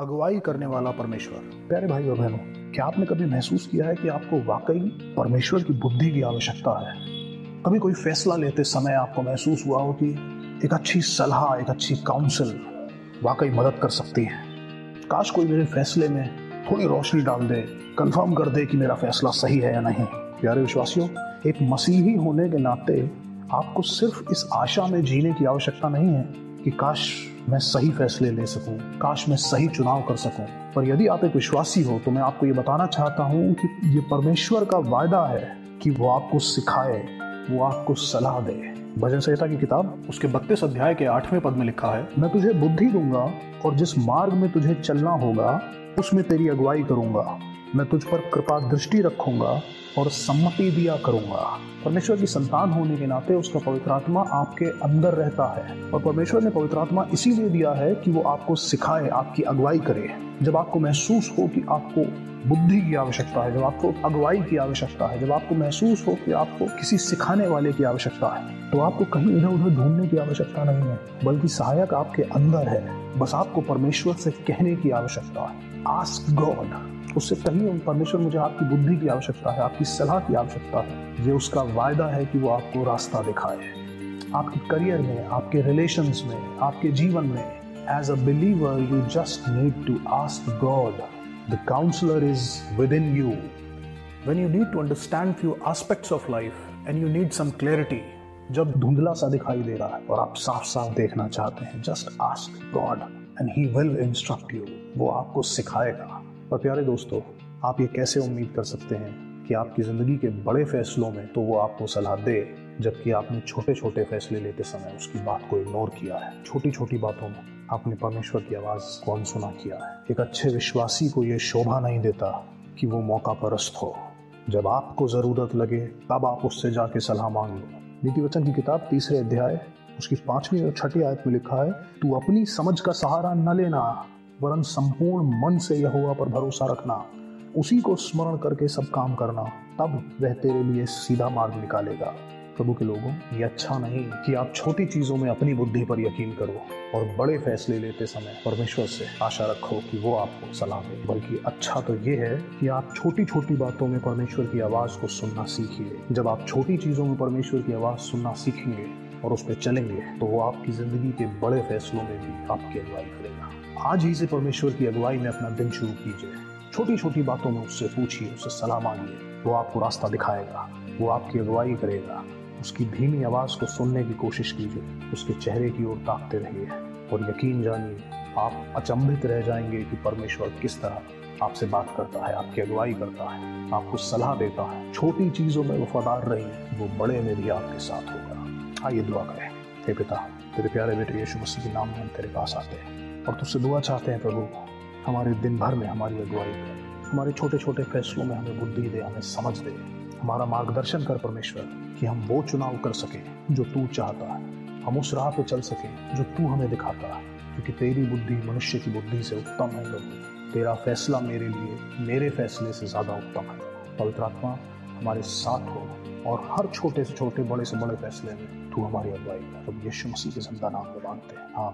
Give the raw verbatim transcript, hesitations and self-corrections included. अगुवाई करने वाला परमेश्वर। प्यारे भाई और बहनों, क्या आपने कभी महसूस किया है कि आपको वाकई परमेश्वर की बुद्धि की आवश्यकता है? कभी कोई फैसला लेते समय आपको महसूस हुआ हो कि एक अच्छी सलाह, एक अच्छी काउंसिल वाकई मदद कर सकती है? काश कोई मेरे फैसले में थोड़ी रोशनी डाल दे, कंफर्म कर दे कि मेरा फैसला सही है या नहीं। प्यारे विश्वासियों, एक मसीही होने के नाते आपको सिर्फ इस आशा में जीने की आवश्यकता नहीं है कि काश मैं सही फैसले ले सकूं, काश मैं सही चुनाव कर सकूं। पर यदि आप एक विश्वासी हो तो मैं आपको ये बताना चाहता हूं कि ये परमेश्वर का वायदा है कि वो आपको सिखाए, वो आपको सलाह दे। भजन संहिता की किताब उसके बत्तीस अध्याय के आठवें पद में लिखा है, मैं तुझे बुद्धि दूंगा और जिस मार्ग में तुझे चलना होगा उसमें तेरी अगुवाई करूंगा, मैं तुझ पर कृपा दृष्टि रखूंगा और सम्मति दिया करूंगा। परमेश्वर की संतान होने के नाते उसका पवित्र आत्मा आपके अंदर रहता है और परमेश्वर ने पवित्र आत्मा इसीलिए दिया है कि वो आपको सिखाए, आपकी अगुवाई करे। जब आपको महसूस हो कि आपको बुद्धि की आवश्यकता है, जब आपको अगुवाई की आवश्यकता है, जब आपको महसूस हो कि आपको किसी सिखाने वाले की आवश्यकता है, तो आपको कहीं इधर उधर ढूंढने की आवश्यकता नहीं है, बल्कि सहायक आपके अंदर है। बस आपको परमेश्वर से कहने की आवश्यकता है, आस्क गॉड। उससे कहिए, परमेश्वर मुझे आपकी बुद्धि की आवश्यकता है, आपकी सलाह की आवश्यकता है। ये उसका वायदा है कि वो आपको रास्ता दिखाए, आपके करियर में, आपके रिलेशंस में, आपके जीवन में। As a believer you just need to ask God. The counselor is within you. When you need to understand few aspects of life and you need some clarity, जब धुंधला सा दिखाई दे रहा है और आप साफ साफ देखना चाहते हैं, just ask God and He will instruct you. वो आपको सिखाएगा। और प्यारे दोस्तों, आप ये कैसे उम्मीद कर सकते हैं कि आपकी जिंदगी के बड़े फैसलों में तो वो आपको सलाह दे, जबकि आपने छोटे छोटे फैसले लेते समय उसकी बात को इग्नोर किया है। छोटी छोटी बातों में आपने परमेश्वर की आवाज़ को अनसुना किया है। एक अच्छे विश्वासी को ये शोभा नहीं देता कि वो मौका परस्त हो। जब आपको ज़रूरत लगे तब आप उससे जाके सलाह मांग लो। नीति वचन की किताब तीसरे अध्याय उसकी पाँचवीं और छठी आयत में लिखा है, तू अपनी समझ का सहारा न लेना, वरन संपूर्ण मन से यहोवा पर भरोसा रखना, उसी को स्मरण करके सब काम करना, तब वह तेरे लिए सीधा मार्ग निकालेगा। प्रभु के लोगों, ये अच्छा नहीं कि आप छोटी चीजों में अपनी बुद्धि पर यकीन करो और बड़े फैसले लेते समय परमेश्वर से आशा रखो कि वो आपको सलाह दे, बल्कि अच्छा तो ये है कि आप छोटी छोटी बातों में परमेश्वर की आवाज़ को सुनना सीखिए। जब आप छोटी चीज़ों में परमेश्वर की आवाज़ सुनना सीखेंगे और उस पर चलेंगे तो वो आपकी ज़िंदगी के बड़े फैसलों में भी आपकी अगुवाई करेगा। आज ही से परमेश्वर की अगुवाई में अपना दिन शुरू कीजिए। छोटी छोटी बातों में उससे पूछिए, उससे सलाह मांगिए। वो आपको रास्ता दिखाएगा, वो आपकी अगुवाई करेगा। उसकी धीमी आवाज़ को सुनने की कोशिश कीजिए, उसके चेहरे की ओर ताकते रहिए और यकीन जानिए आप अचंभित रह जाएंगे कि परमेश्वर किस तरह आपसे बात करता है, आपकी अगुवाई करता है, आपको सलाह देता है। छोटी चीज़ों में वफादार रहिए, वो बड़े में भी आपके साथ होगा। आइए दुआ करें। हे पिता, तेरे प्यारे बेटे यीशु मसीह के नाम में हम तेरे पास आते हैं और तुझसे दुआ चाहते हैं। प्रभु, हमारे दिन भर में हमारी अगुवाई कर, हमारे छोटे छोटे फैसलों में हमें बुद्धि दे, हमें समझ दे, हमारा मार्गदर्शन कर परमेश्वर, कि हम वो चुनाव कर सकें जो तू चाहता है, हम उस राह पे चल सकें जो तू हमें दिखाता है, क्योंकि तेरी बुद्धि मनुष्य की बुद्धि से उत्तम है। प्रभु, तेरा फैसला मेरे लिए मेरे फैसले से ज़्यादा उत्तम है। पवित्र आत्मा हमारे साथ हो और हर छोटे से छोटे, बड़े से बड़े फैसले में तू हमारी अगुवाई कर। प्रभु यीशु मसीह के ज़िंदा नाम में मांगते हैं।